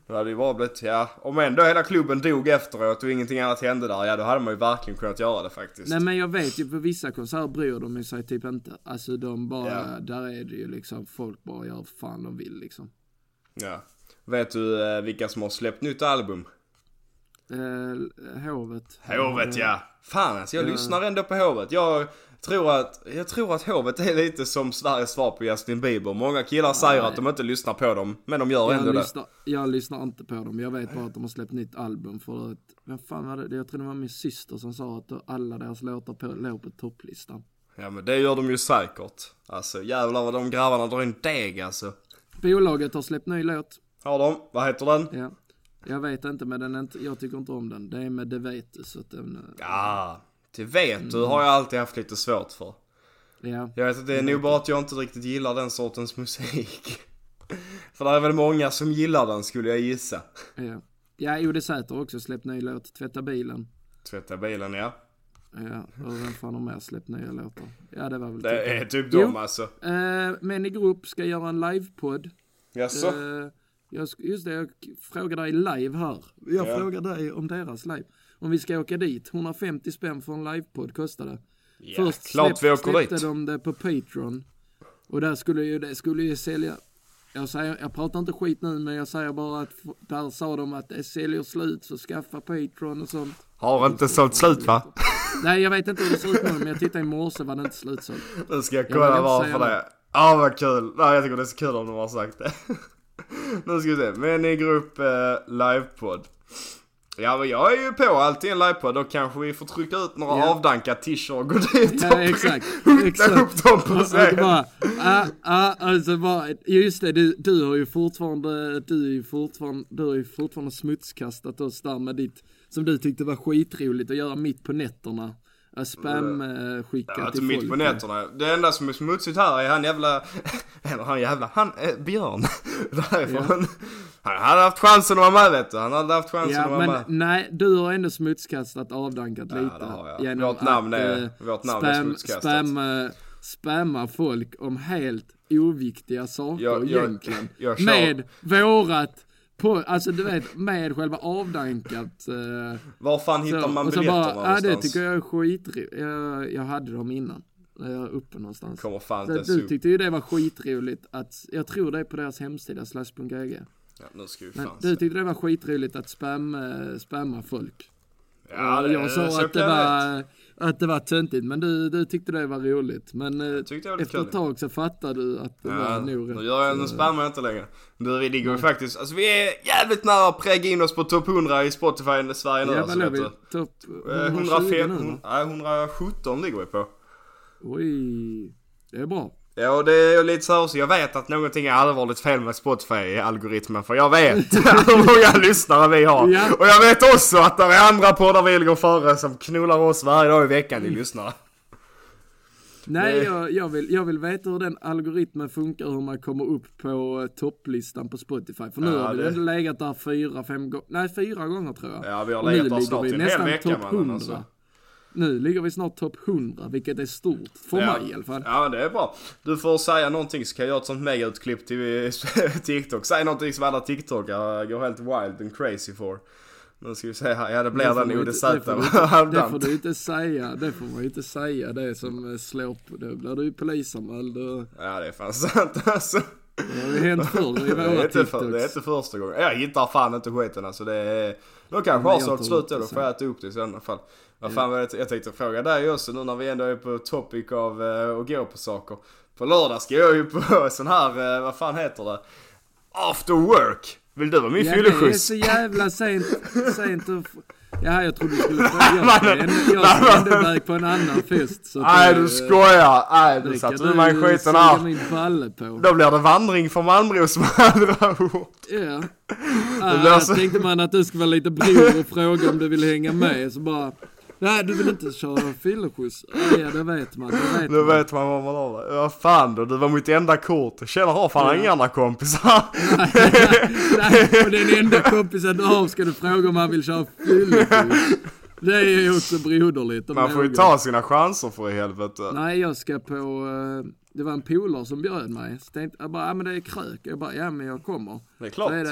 Det hade ju bara blivit, ja. Om ändå hela klubben dog efteråt och ingenting annat hände där, ja då hade man ju verkligen kunnat göra det faktiskt. Nej men jag vet ju, på vissa konserter bryr de sig typ inte. Alltså de bara, ja. Där är det ju liksom, folk bara gör fan de vill liksom. Ja. Vet du vilka som har släppt nytt album? Hovet. Hovet, ja. Fan alltså, jag lyssnar ändå på Hovet. Jag tror att Hovet är lite som Sveriges svar på Justin Bieber. Många killar säger att de inte lyssnar på dem, men de gör ändå det. Jag lyssnar inte på dem. Jag vet bara att de har släppt nytt album för att, vem fan var det? Jag tror det var min syster som sa att alla deras låtar låg på topplistan. Ja men det gör de ju säkert. Alltså jävlar vad de grabbarna drar en deg alltså. Bolaget har släppt ny låt. Har de? Vad heter den? Ja. Jag vet inte, men den inte, jag tycker inte om den. Det är med det vet du så att den... Ja, det vet du har jag alltid haft lite svårt för. Ja. Jag vet att det är nog bara att jag inte riktigt gillar den sortens musik. För det är väl många som gillar den, skulle jag gissa. Ja, ja Odesza har också släppt ny låt. Tvätta bilen. Tvätta bilen, ja. Ja, och vem fan har mer släppt nya låtar? Ja, det var väl det typ. Är typ dem alltså. Men i grupp ska göra en livepodd. Jaså? Just det, jag frågar dig live här. Jag frågar dig om deras live. Om vi ska åka dit, 150 spänn för en livepodd kostade det. Yeah, först släppte de det på Patreon. Och där skulle ju sälja... Jag pratar inte skit nu, men jag säger bara att där sa de att det säljer slut, så skaffa Patreon och sånt. Har inte sålt slut va? Nej, jag vet inte hur det ser ut nu, men jag tittar i morse var det inte slutsålt. Nu ska jag kolla varför det. Ja, vad kul. Nej, jag tycker det är så kul om de har sagt det. Nu ska vi se, men i grupp livepodd. Ja men jag är ju på alltid en livepodd. Då kanske vi får trycka ut några avdanka t-shirt och gå dit och exakt. Upp dem på scen. Just det, du har ju fortfarande smutskastat oss där med ditt, som du tyckte var skitroligt att göra mitt på nätterna. Spam-skicka till folk. Mitt på nätterna. Det enda som är smutsigt här är Björn. Därifrån. Han hade haft chansen att vara med, vet du. Nej, du har ändå smutskastat avdankat lite. Det har jag. Vårt namn är smutskastat. Spamma folk om helt oviktiga saker egentligen. Med vårat... Alltså du vet, med själva avdankat. Var fan hittar man biljetterna någonstans? Det tycker jag är skitroligt. Jag hade dem innan. Uppe någonstans. Du tyckte ju det var skitroligt att, jag tror det är på deras hemsida /.gg. Ja, nu ska vi fan se. Du tyckte det var skitroligt att spamma folk. Ja, jag sa att det var töntigt, men du tyckte det var roligt. Men efter ett tag så fattade du att det var nog rätt. Nu spammar jag inte längre. Vi ligger faktiskt... Alltså vi är jävligt nära att präga in oss på topp 100 i Spotify i Sverige nu. Jävlar, alltså, topp 117 ligger vi på. Oj, det är bra. Ja, och det är lite så här också. Jag vet att någonting är allvarligt fel med Spotify-algoritmen. För jag vet hur många lyssnare vi har. Ja. Och jag vet också att det är andra poddar vi går före som knullar oss varje dag i veckan, ni lyssnare. Nej, jag vill veta hur den algoritmen funkar. Hur man kommer upp på topplistan på Spotify. För nu har vi ändå legat där 4-5 gånger. Nej, 4 gånger tror jag. Ja, vi har legat där snart i en hel vecka, mannen alltså. Nu ligger vi snart topp 100, vilket är stort för mig i alla fall. Ja, det är bra. Du får säga någonting så kan jag göra ett sånt mega-utklipp till TikTok. Säg någonting som alla TikTokare går helt wild and crazy för. Nu ska vi säga här, ja det blir den Odesza. Det får du inte säga, det får man ju inte säga. Det som slår på, då blir du ju polisanmäld. Ja, det är fan sant alltså. Det har ju hänt förr i våra TikToks. Det är inte första gången. Jag hittar fan inte skiten alltså. Det är... Då kanske jag har slut då får jag äta upp det i alla fall. Vad fan var det jag tänkte fråga dig också nu när vi ändå är på topic av och gå på saker. På lördag ska jag ju på sån här, vad fan heter det? After work. Vill du vara min fylleskjuts? Det är så jävla sent och... Ja, jag trodde du skulle fråga. Jag är ändå väg på en annan fest. Så nej, du skojar. Nej, du satte du mig skiten här. Då blir det vandring från Malmö som andra ord. Ja. Tänkte man att du skulle vara lite bror och fråga om du vill hänga med. Så bara... Nej, du vill inte köra fyllerskjuts. Ja, det vet man. Nu vet man vad man har. Ja, fan då, det var mitt enda kort. Kjell har fan inga andra kompisar. Nej, och den enda kompisen du har ska du fråga om han vill köra fyllerskjuts. Det är ju också broderligt. Man får ju ta sina chanser för i helvete. Nej, jag ska på... Det var en polare som bjöd mig. Så tänkte jag bara, ja men det är krök. Jag bara, ja men jag kommer. Det är klart. Så är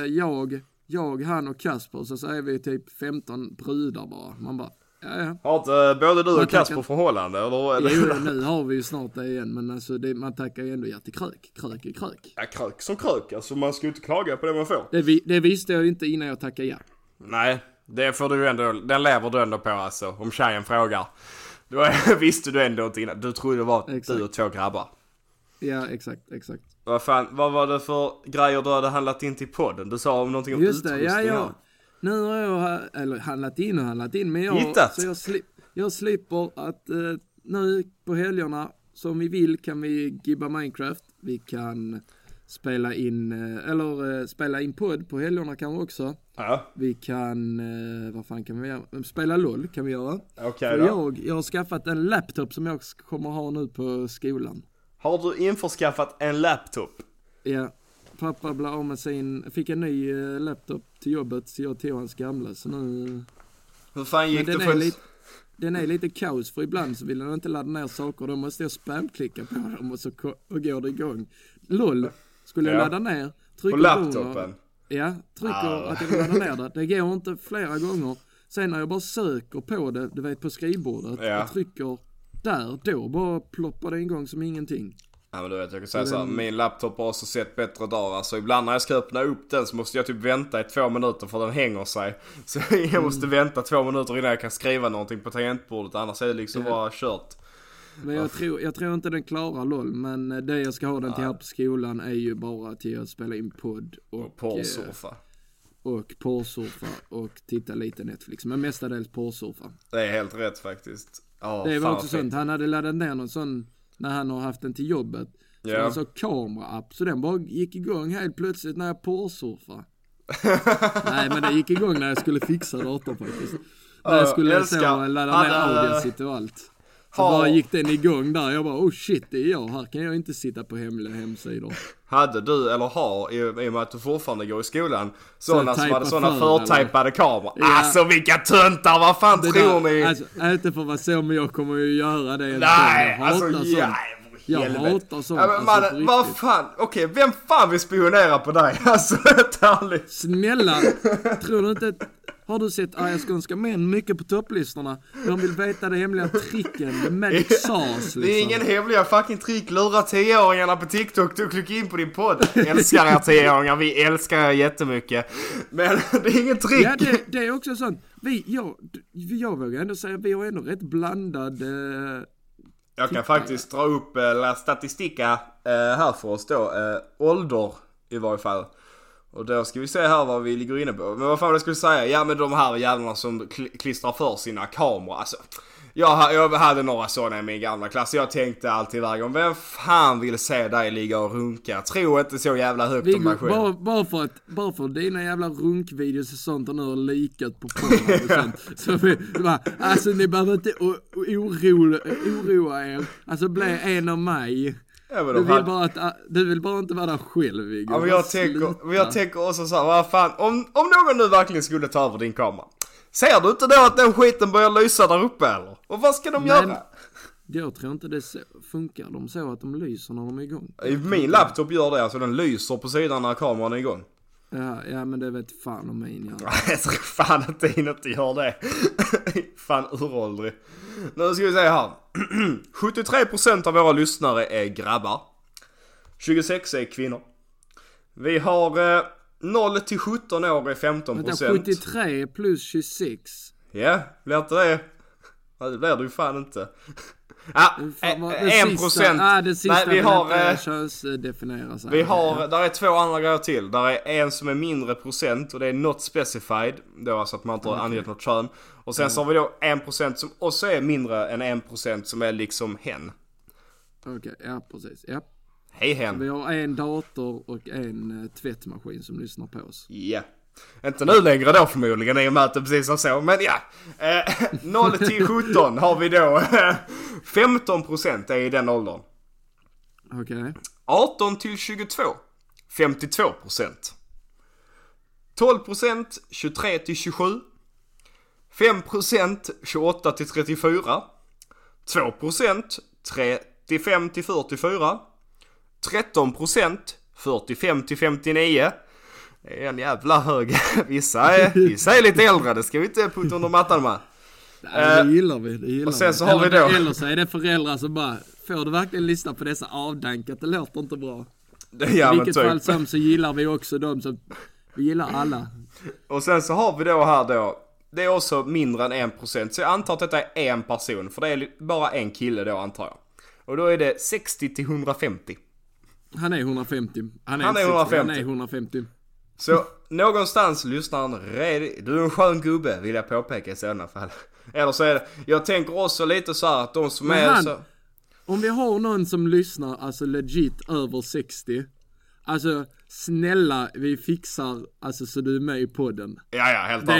det jag, han och Kasper. Så säger vi typ 15 brudar bara. Man bara, ja. Har inte både du och Kasper från Holland? Eller? Jo, nu har vi ju snart det igen. Men alltså, man tackar ju ändå hjärtat krök. Krök är krök. Ja, krök som krök. Alltså man ska ju inte klaga på det man får. Det visste jag inte innan jag tackade ja. Nej. Det får du ändå, den lever du ändå på alltså. Om tjejen frågar, då visste du ändå inte innan. Du trodde det var exakt. Du och två grabbar. Ja, exakt. Vad var det för grejer du hade handlat in till podden? Du sa om någonting om utrustning. Just det, ja. Nu har jag handlat in. Men jag slipper att nu på helgerna, som vi vill, kan vi gibba Minecraft. Vi kan... spela in podd på helgerna kan vi också. Ja. Vi kan, vad fan kan vi göra? Spela LOL kan vi göra. Okay, då. Jag har skaffat en laptop som jag kommer ha nu på skolan. Har du införskaffat en laptop? Ja, pappa blev av med fick en ny laptop till jobbet så jag tog hans gamla. Så nu... Hur fan gick det först? Den är lite kaos för ibland så vill den inte ladda ner saker. Då måste jag spamklicka på dem och så går det igång. LOL. Skulle jag ladda ner, trycker på laptopen. Ja, att jag laddar ner det. Det går inte flera gånger. Sen när jag bara söker på det, du vet på skrivbordet, jag trycker där, då bara ploppar det en gång som ingenting. Ja, men du vet, jag kan säga så här, min laptop har också sett bättre dagar. Alltså ibland när jag ska öppna upp den så måste jag typ vänta i 2 minuter för den hänger sig. Så jag måste vänta 2 minuter innan jag kan skriva någonting på tangentbordet, annars är det liksom bara kört. Men jag tror inte den klarar LOL, men det jag ska ha den till här på skolan är ju bara till att spela in podd och porrsurfa. Och porrsurfa och titta lite Netflix, men mestadels porrsurfa. Det är helt rätt faktiskt. Det var också sånt, han hade laddat ner någon sån när han har haft den till jobbet. Så alltså kameraapp, så den bara gick igång helt plötsligt när jag porrsurfa. Nej, men det gick igång när jag skulle fixa datorn faktiskt. När jag skulle ladda ner Audacity och allt. Så bara gick den igång där. Jag bara, oh shit, det är jag. Här kan jag inte sitta på hemliga hemsidor. Hade du, eller har, i och med att du fortfarande går i skolan, sådana som hade sådana förtajpade kameror. Ja. Alltså vilka töntar, vad fan det tror ni? Alltså, inte för vad så, men jag kommer ju göra det. Nej, alltså jag hatar sånt. Ja, man, alltså, vad fan, okej, vem fan vill spionera på dig? Alltså, ärligt. Snälla, tror du inte... Har du sett skånska män mycket på topplistorna? De vill veta det hemliga tricken. Magic sauce liksom. Det är ingen hemliga fucking trick. Lura 10-åringarna på TikTok. Du klickar in på din podd. Älskar er 10-åringar. Vi älskar er jättemycket. Men det är ingen trick. Ja, det är också sånt. Jag vågar ändå säga att vi har ändå rätt blandad... Jag kan faktiskt dra upp la statistika här för oss då. Ålder i varje fall. Och då ska vi se här vad vi ligger inne på. Men vad fan jag skulle säga? Ja, men de här jävlarna som klistrar för sina kameror. Alltså, jag hade några sådana i min gamla klass. Jag tänkte alltid varje gång, vem fan vill se dig ligga och runka? Tror inte så jävla högt om mig själv. Bara för dina jävla runkvideos och sånt och nu har likat på porr och sånt. Så alltså ni behöver inte oroa er. Alltså bli en av mig. Ja, du vill bara inte vara där själv. Ja, men jag tänker också så här, vad fan, om någon nu verkligen skulle ta över din kamera, ser du inte då att den skiten börjar lysa där uppe eller? Och vad ska de göra? Jag tror inte det funkar. De så att de lyser när de är igång. Min laptop gör det, alltså den lyser på sidan när kameran är igång. Ja, men det vet fan om min. Jag tror fan att det inte gör det. Fan uråldrig. Nu ska vi säga här. 73% av våra lyssnare är grabbar. 26% är kvinnor. Vi har 0-17 år är 15%. 73 plus 26. Ja, blir inte det? Det blir du fan inte. Ja, 1%. Nej, vi har könsdefiniera sig. Vi har, där är 2 andra grejer till. Där är en som är mindre procent och det är not specified. Då alltså att man inte har angett något kön. Och sen så har vi då 1% som också är mindre än 1% som är liksom hen. Okej, ja precis. Ja. Hej hen. Så vi har en dator och en tvättmaskin som lyssnar på oss. Ja. Inte nu längre då förmodligen, i och med att det precis som så. Men ja, 0-17 har vi då 15% är i den åldern. Okej. 18-22, 52%. 12%, 23-27. 5%, 28-34. 2%, 35-44. 13%, 45-59. Det är en jävla hög. Vissa är lite äldre, det ska vi inte putta under mattan med. Nej, det gillar vi, det gillar. Och sen så har vi då, eller så är det föräldrar som bara, får du verkligen lyssna på dessa avdankat? Det låter inte bra. I vilket fall som så gillar vi också dem som, vi gillar alla. Och sen så har vi då här då, det är också mindre än 1%. Så jag antar att detta är en person, för det är bara en kille då, antar jag. Och då är det 60-150. Han är 150. Han är 150. Så någonstans lyssnar han redan. Du är en skön gubbe, vill jag påpeka i sådana fall. Eller så är det, jag tänker också lite så här att de som är han, så... Om vi har någon som lyssnar, alltså legit över 60, alltså snälla, vi fixar, alltså så du är med i podden. Ja, helt klart.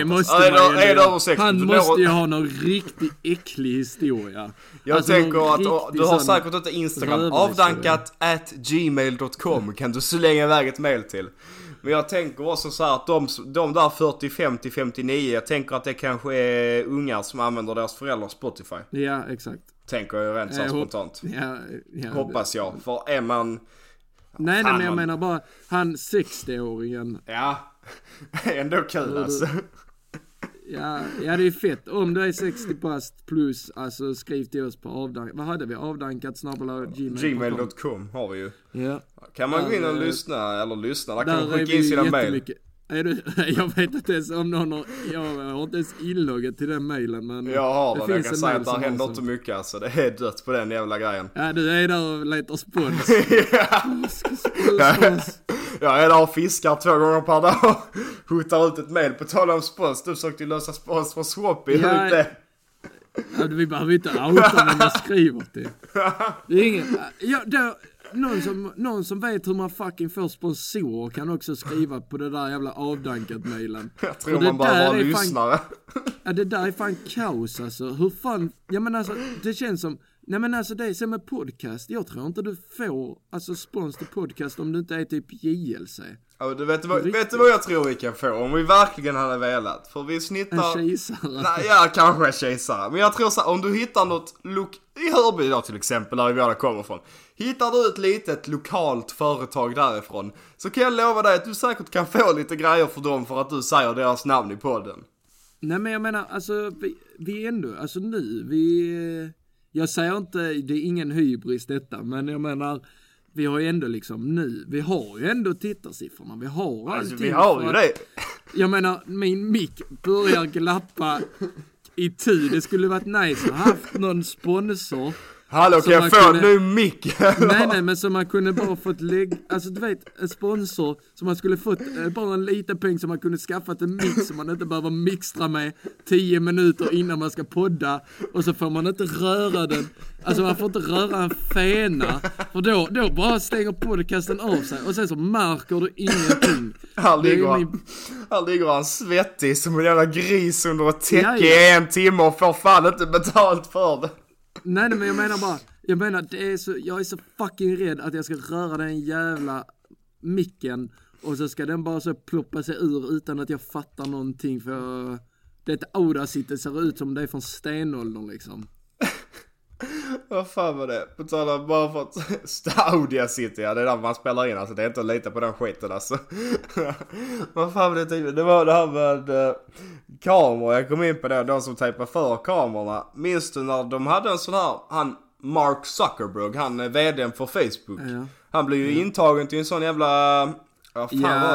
Han måste ju ha någon riktigt äcklig historia. Jag alltså tänker att du har säkert inte Instagram. avdankat@gmail.com kan du slänga iväg ett mail till. Men jag tänker också så här att de där 40, 50, 59, jag tänker att det kanske är ungar som använder deras föräldrars Spotify. Ja, exakt. Tänker jag rent så spontant. Hoppas jag, för är man... Nej, men jag menar bara han 60-åringen. Ja, ändå kul alltså. Ja, det är fett. Om du är 60 past plus, alltså skriv till oss på avdank. Vad hade vi? Avdankat@gmail.com har vi ju. Ja. Kan man gå in och lyssna, eller lyssna? Där kan man skicka in sina mejl. Jag vet inte ens om någon har... Jag har inte ens inloggat till den mejlen, men... Jag har det, jag kan säga att det händer inte mycket, alltså. Det är dött på den jävla grejen. Ja, du är där och letar spons. Jag är där och fiskar 2 gånger per dag. Hotar ut ett mejl på tal om spons. Du försökte lösa spons från Swappy. Ja, vi behöver inte outa när man skriver till. Det är ingen... Någon som vet hur man fucking får sponsorer kan också skriva på det där jävla avdankat mailen. Jag tror man bara var lyssnare. Ja, det där är fan kaos alltså. Hur fan... Ja, men alltså, det känns som... Nej, men alltså, det är som med podcast. Jag tror inte du får alltså spons till podcast om du inte är typ JLC. Ja, du vet du vad jag tror vi kan få om vi verkligen hade velat? För vi snittar... En kejsare. Nej, ja, kanske en kejsare. Men jag tror så här, om du hittar något i Hörby då till exempel, där vi alla kommer från. Hittar du ett litet lokalt företag därifrån, så kan jag lova dig att du säkert kan få lite grejer för dem för att du säger deras namn i podden. Nej, men jag menar, alltså, vi ändå, alltså nu, vi... Jag säger inte, det är ingen hybris detta, men jag menar, vi har ju ändå liksom nu, vi har ju ändå tittarsiffrorna, vi har allting. Alltså, vi har ju det. Jag menar, min mick börjar glappa i tid. Det skulle varit nice att ha haft någon sponsor. Hallå, kan jag få nu mick? Nej, men som man kunde bara fått lägga, alltså du vet, en sponsor som man skulle fått, bara en liten peng som man kunde skaffat en mix som man inte behöver mixtra med 10 minuter innan man ska podda, och så får man inte röra den, alltså man får inte röra en fena, för då bara stänger podcasten av sig, och sen så märker du ingenting. Här ligger han svettig som en jävla gris under ett täcke i 1 timme och får fan inte betalt för det. Nej, men jag menar det är så, jag är så fucking rädd att jag ska röra den jävla micken och så ska den bara så ploppa sig ur utan att jag fattar någonting, för det Audacity ser ut som det är från stenåldern liksom. Vad fan var det? På tal om bara för att Audacity, ja, det är där man spelar in, alltså det är inte att lita på den skiten alltså. Vad fan var det? Det var det här med kameror, jag kom in på det, de som tejpar för kamerorna. Minns du när de hade en sån här, han Mark Zuckerberg, han är vdn för Facebook. Ja. Han blev ju intagen till en sån jävla,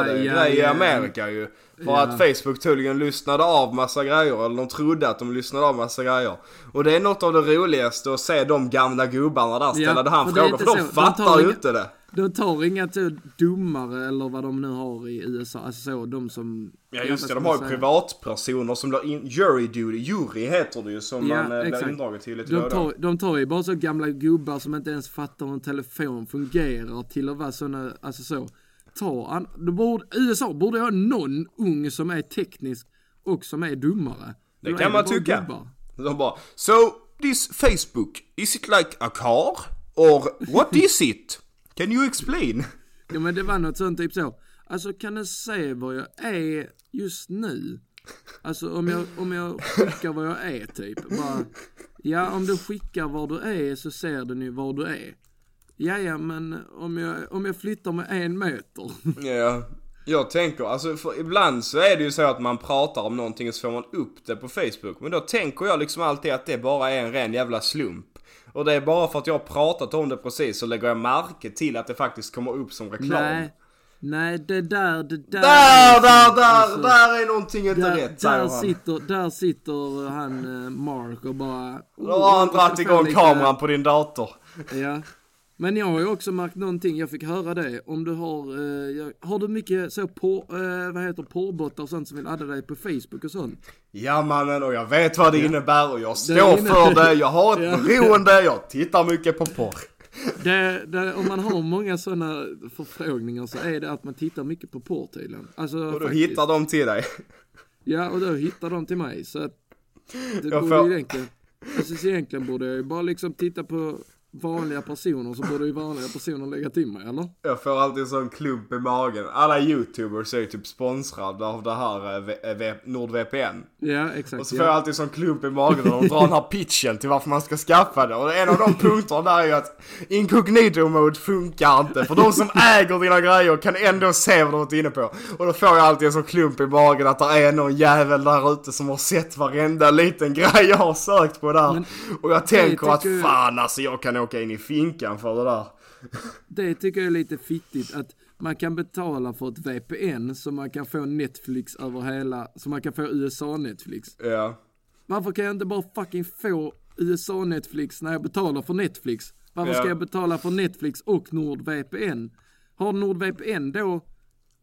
grej i Amerika ju. För att Facebook tydligen lyssnade av massa grejer, eller de trodde att de lyssnade av massa grejer. Och det är något av det roligaste att se de gamla gubbarna där ställa det här frågan, för de fattar ju inte det. De tar inga domare eller vad de nu har i USA, alltså så, de som... Ja just det, de har ju privatpersoner som blir jury duty, jury heter det ju, som man blir indraget till lite då. De tar ju bara så gamla gubbar som inte ens fattar hur en telefon fungerar till att vara såna, alltså så... Qatar. USA borde ha någon ung som är teknisk och som är dummare. Det kan man tycka. De bara, so this Facebook, is it like a car? Or what is it? Can you explain? Ja, men det var något sånt typ så. Alltså, kan du se vad jag är just nu? Alltså, om jag skickar vad jag är typ. Bara, ja, om du skickar var du är så ser den ju var du är. Ja, men om jag flyttar med 1 meter. Ja, jag tänker, alltså för ibland så är det ju så att man pratar om någonting och så får man upp det på Facebook. Men då tänker jag liksom alltid att det bara är en ren jävla slump. Och det är bara för att jag har pratat om det precis så lägger jag märke till att det faktiskt kommer upp som reklam. Nej, det där. Där är någonting inte rätt. Där sitter han Mark och bara... Då har han dratt igång kameran på din dator. Ja. Men jag har ju också märkt någonting, jag fick höra det. Om du har du mycket så porrbottar och sånt som vill adda dig på Facebook och sånt? Ja mannen, och jag vet vad det innebär och jag står för det. Jag har ett beroende, jag tittar mycket på porr. Om man har många sådana förfrågningar så är det att man tittar mycket på porr tydligen. Alltså, och då faktiskt. Hittar de till dig. Ja, och då hittar de till mig. Så att det jag borde ju egentligen... Alltså egentligen borde jag ju bara liksom titta på... vanliga personer, så borde ju vanliga personer lägga till mig, eller? Jag får alltid sån klump i magen. Alla YouTubers är typ sponsrade av det här NordVPN. Ja, exakt. Och så får jag alltid sån klump i magen när de drar den här pitchen till varför man ska skaffa det. Och en av de punkterna där är ju att incognito mode funkar inte. För de som äger dina grejer kan ändå se vad de är inne på. Och då får jag alltid en sån klump i magen att det är någon jävel där ute som har sett varenda liten grej jag har sökt på där. Men, och jag tänker att fan alltså, jag kan åka in i finkan för det där. Det tycker jag är lite fittigt att man kan betala för ett VPN så man kan få Netflix över hela, så man kan få USA-Netflix. Ja. Varför kan jag inte bara fucking få USA-Netflix när jag betalar för Netflix? Varför ska jag betala för Netflix och NordVPN? Har NordVPN då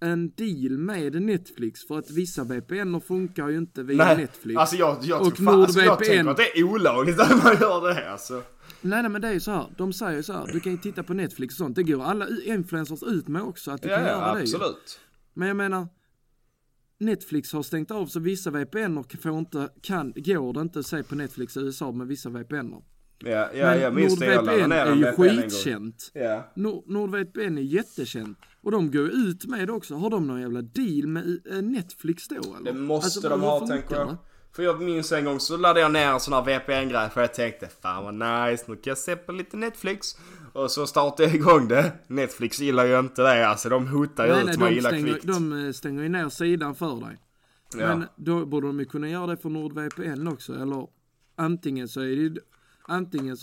en deal med Netflix? För att vissa VPN funkar ju inte via Netflix. Alltså jag tänker att det är olagligt att man gör det här alltså. Nej, men det är ju så här. De säger ju så här, du kan ju titta på Netflix och sånt. Det går alla influencers ut med också att du kan göra det. Absolut. Men jag menar, Netflix har stängt av så vissa VPNer får inte, går det inte att se på Netflix i USA med vissa VPNer. Ja, jag minns det. NordVPN är ju skitkänt. Ja. NordVPN är jättekänt. Och de går ut med det också. Har de någon jävla deal med Netflix då? Eller? Det måste alltså, de ha, tänker jag. För jag minns en gång så laddade jag ner en sån här VPN-grej för jag tänkte, fan vad nice, nu kan jag se på lite Netflix. Och så startade jag igång det. Netflix gillar ju inte det, alltså de hotar ju ut mig illa kvickt. De stänger ju ner sidan för dig. Ja. Men då borde de ju kunna göra det för NordVPN också. Eller antingen så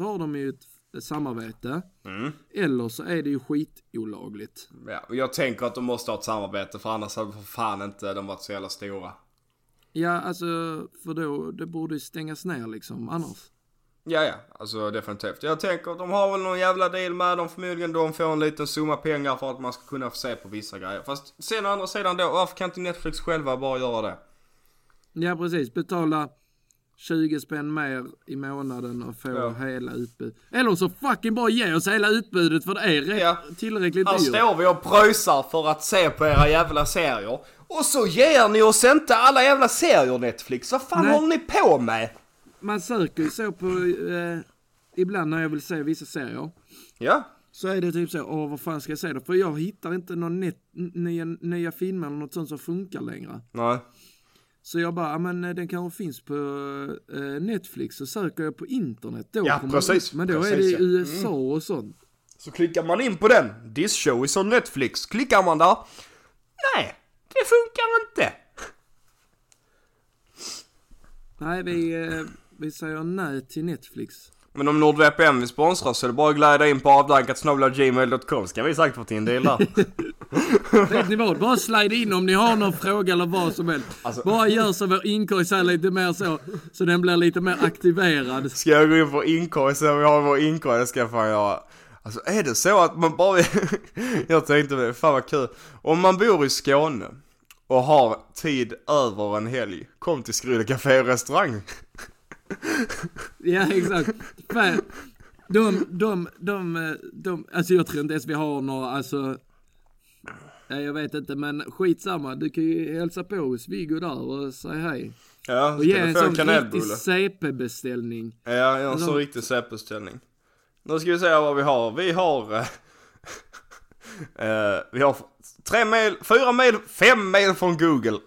har de ju ett samarbete, eller så är det ju skitolagligt. Ja, och jag tänker att de måste ha ett samarbete för annars hade för fan inte de varit så jävla stora. Ja, alltså, för då, det borde stängas ner liksom, annars. Ja, alltså definitivt. Jag tänker att de har väl någon jävla deal med dem förmodligen. De får en liten summa pengar för att man ska kunna få se på vissa grejer. Fast sen å andra sidan då, varför kan inte Netflix själva bara göra det? Ja, precis. Betala 20 spänn mer i månaden och få hela utbudet. Eller så fucking bara ge oss hela utbudet för det är tillräckligt dyrt. Här står vi och pröjsar för att se på era jävla serier. Och så ger ni oss inte alla jävla serier Netflix. Vad fan håller ni på med? Man söker ju så på... ibland när jag vill se vissa serier. Ja. Så är det typ så, vad fan ska jag se då? För jag hittar inte någon nya filmer eller något sånt som funkar längre. Nej. Så jag bara, men den kanske finns på Netflix. Så söker jag på internet då. Ja, precis. Men då är det i USA och sånt. Så klickar man in på den. This show is on Netflix. Klickar man där. Nej. Det funkar inte. Nej, vi säger nej till Netflix. Men om NordVPN vill sponsra så är det bara att glida in på avdankat@gmail.com. Ska vi sagt fått in det där? Vet ni vad? Bara slide in om ni har någon fråga eller vad som helst. Alltså... bara gör så vår inkorg så lite mer så den blir lite mer aktiverad. Ska jag gå in på inkorg så vi har vår inkorg? Det ska jag fan göra. Alltså är det så att man bara... jag tänkte, fan vad kul. Om man bor i Skåne och har tid över en helg, kom till Skrydde café och restaurang. Ja, exakt. Fan. Alltså jag tror inte ens vi har några, alltså... Jag vet inte, men skitsamma. Du kan ju hälsa på hos Viggo där och säga hej. Ja, och ge en sån riktig CP-beställning. Ja, en sån riktig CP-beställning. Nu ska vi se vad vi har. Vi har vi har 3 mail, 4 mail, 5 mail från Google.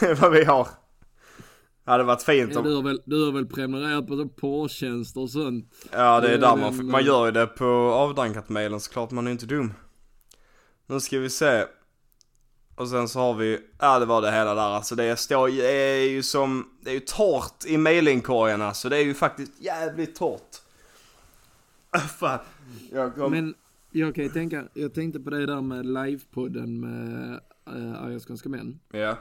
Det är vad vi har. Ja, det varit fint om... Du har väl prenumererat på porrtjänster och sånt. Ja, det är där man gör ju det på avdankat mailen, såklart, man är inte dum. Nu ska vi se. Och sen så har vi... Ja, det var det hela där. Alltså det står ju... Det är ju torrt i mailingkorgen, alltså. Det är ju faktiskt jävligt torrt. Fan. Men jag kan ju tänka... Jag tänkte på det där med livepodden med Arjaskanska män. Ja. Yeah.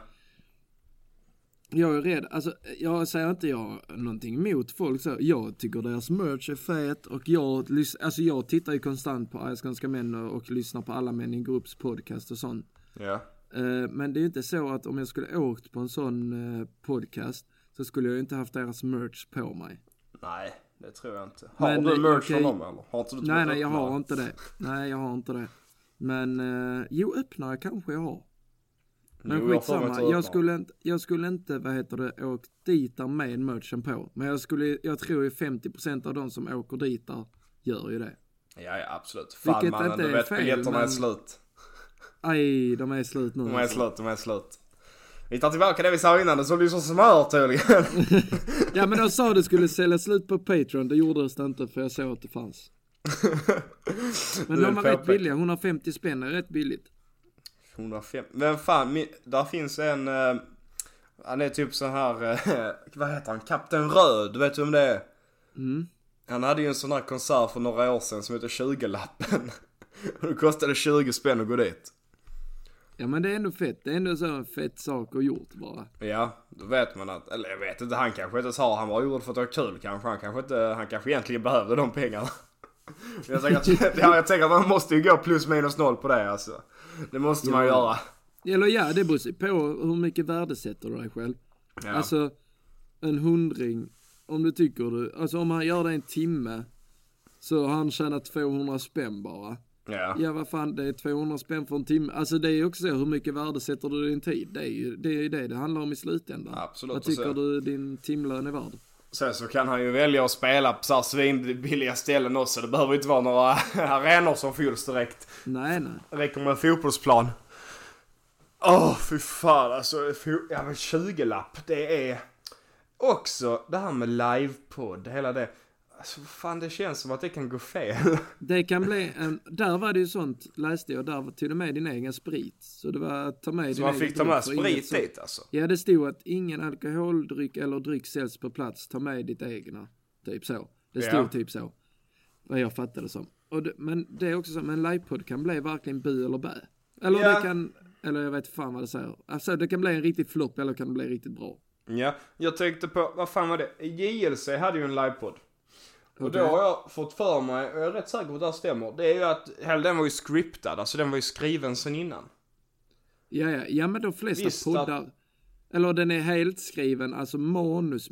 Jag är rädd, alltså jag säger inte jag någonting emot folk så. Jag tycker deras merch är fet och jag tittar ju konstant på Älskande män och lyssnar på alla män i grupps podcast och sånt. Ja. Men det är ju inte så att om jag skulle åkt på en sån podcast så skulle jag inte haft deras merch på mig. Nej, det tror jag inte. Har men, du merch från dem eller? Har inte du jag har inte det. Nej, jag har inte det. Men öppnare kanske jag har. Men skitsamma, jag skulle inte, vad heter det, åkt dit där med merchen på. Men jag tror ju 50% av de som åker dit där gör ju det. Ja, absolut. Fan mannen, du vet, biljetterna är slut. Aj, de är slut nu. De är slut. Vi tar tillbaka det vi sa innan, det såg ju så smart tydligen. Ja, men jag sa det skulle sälja slut på Patreon, det gjorde det inte för jag såg att det fanns. Men de var rätt billiga, 150 spänn är rätt billigt. 105. Men fan, där finns en han är typ så här vad heter han? Kapten Röd, vet du om det är? Mm. Han hade ju en sån här konsert för några år sedan som heter 20-lappen. Det kostade 20 spänn att gå dit. Ja, men det är ändå fett. Det är ändå så en fett sak att gjort bara. Ja, då vet man att, eller jag vet inte, han kanske inte sa han var gjord för att ha kul kanske. Han kanske egentligen behövde de pengarna. Jag tänker att man måste ju gå plus minus noll på det alltså. Det måste man göra. Eller ja, det beror på hur mycket värdesätter du dig själv. Ja. Alltså, en 100 om du tycker du... Alltså om han gör det en timme så han tjänar 200 spänn bara. Ja. Ja, vad fan, det är 200 spänn för en timme. Alltså det är också hur mycket värdesätter du din tid. Det är ju det handlar om i slutändan. Absolut. Vad tycker du din timlön är värd? Sen så kan han ju välja att spela på så här svinbilliga ställen också. Det behöver inte vara några arenor som fylls direkt. Nej. Det räcker med en fotbollsplan. Åh, fy fan. Alltså, 20-lapp. Det är också det här med livepodd. Hela det. Alltså, fan, det känns som att det kan gå fel. Det kan bli... där var det ju sånt, läste jag. Där tog du med din egen sprit. Så det var att ta med din egen... Så man fick ta med sprit dit, alltså? Ja, det stod att ingen alkoholdryck eller dryck säljs på plats. Ta med ditt egna. Typ så. Det stod typ så. Vad jag fattade som. Och det, men det är också som en livepodd kan bli verkligen by eller bä. Eller det kan... Eller jag vet fan vad det säger. Alltså, det kan bli en riktig flopp eller kan det bli riktigt bra. Ja, jag tänkte på... Vad fan var det? JLC hade ju en livepodd. Och då har jag fått för mig, och jag är rätt säker på att det här stämmer, det är ju att den var ju scriptad, alltså den var ju skriven sen innan. Ja, men de flesta visst poddar, eller den är helt skriven, alltså manus.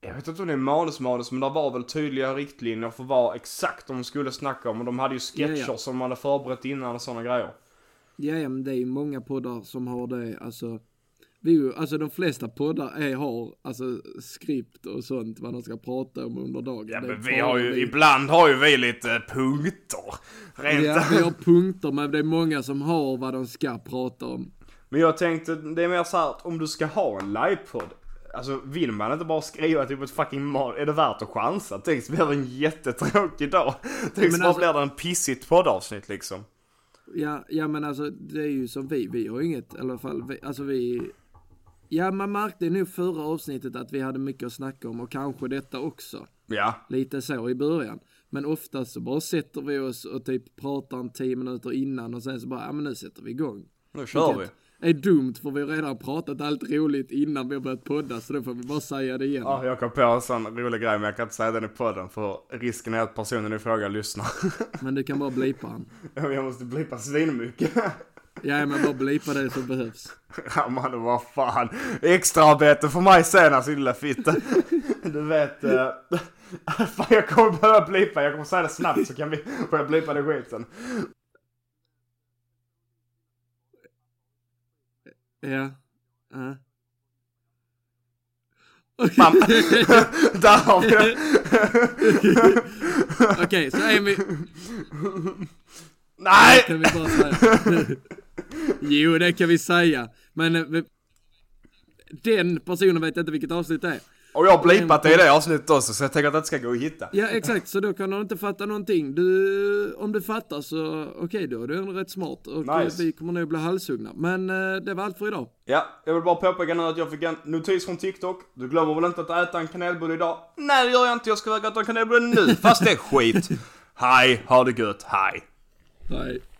Jag vet inte om det är manus, men det var väl tydliga riktlinjer för vad exakt de skulle snacka om, och de hade ju sketcher som man hade förberett innan och sådana grejer. Ja, men det är ju många poddar som har det, alltså... Alltså de flesta poddar har alltså skript och sånt vad de ska prata om under dagen. Ja, men vi har ju, ibland har ju vi lite punkter. Rent. Ja, vi har punkter, men det är många som har vad de ska prata om. Men jag tänkte, det är mer så här att om du ska ha en livepodd, alltså vill man inte bara skriva typ ett fucking är det värt att chansa? Tänk så blir det en jättetråkig dag. Tänk så blir det en pissigt poddavsnitt liksom. Ja, men alltså det är ju som vi har inget, i alla fall, Ja, man märkte nu förra avsnittet att vi hade mycket att snacka om och kanske detta också. Ja. Lite så i början. Men oftast så bara sätter vi oss och typ pratar en 10 minuter innan och sen så bara, ja men nu sätter vi igång. Nu kör vi. Det är dumt för vi har redan pratat allt roligt innan vi har börjat podda så då får vi bara säga det igen. Ja, jag kom på en sån rolig grej men jag kan inte säga den i podden för risken är att personen i fråga lyssnar. Men du kan bara blipa han. Ja, jag måste blipa svinmycket. Ja, men bara blipa det som behövs. Ja, man, vad fan. Extraarbete för mig sen, alltså, lilla fitta. Du vet... Fan, jag kommer behöva blipa. Jag kommer säga det snabbt så kan vi börja blipa det skiten. Ja. Mamma. Där har vi det. Okej, så Amy. Nej! Det kan vi bara säga. Jo, det kan vi säga. Men den personen vet inte vilket avsnitt det är. Och jag har blipat dig i det avsnittet också, så jag tänker att det ska gå och hitta. Ja, exakt. Så då kan du inte fatta någonting. Du, om du fattar så okej, då. Du är rätt smart. Och nice. Vi kommer nog bli halshugna. Men det var allt för idag. Ja, jag vill bara påpeka nu att jag fick en notis från TikTok. Du glömmer väl inte att äta en kanelbulle idag? Nej, det gör jag inte. Jag ska väga att äta en kanelbulle nu. Fast det är skit. Hej, ha det gött. Hej. Hej.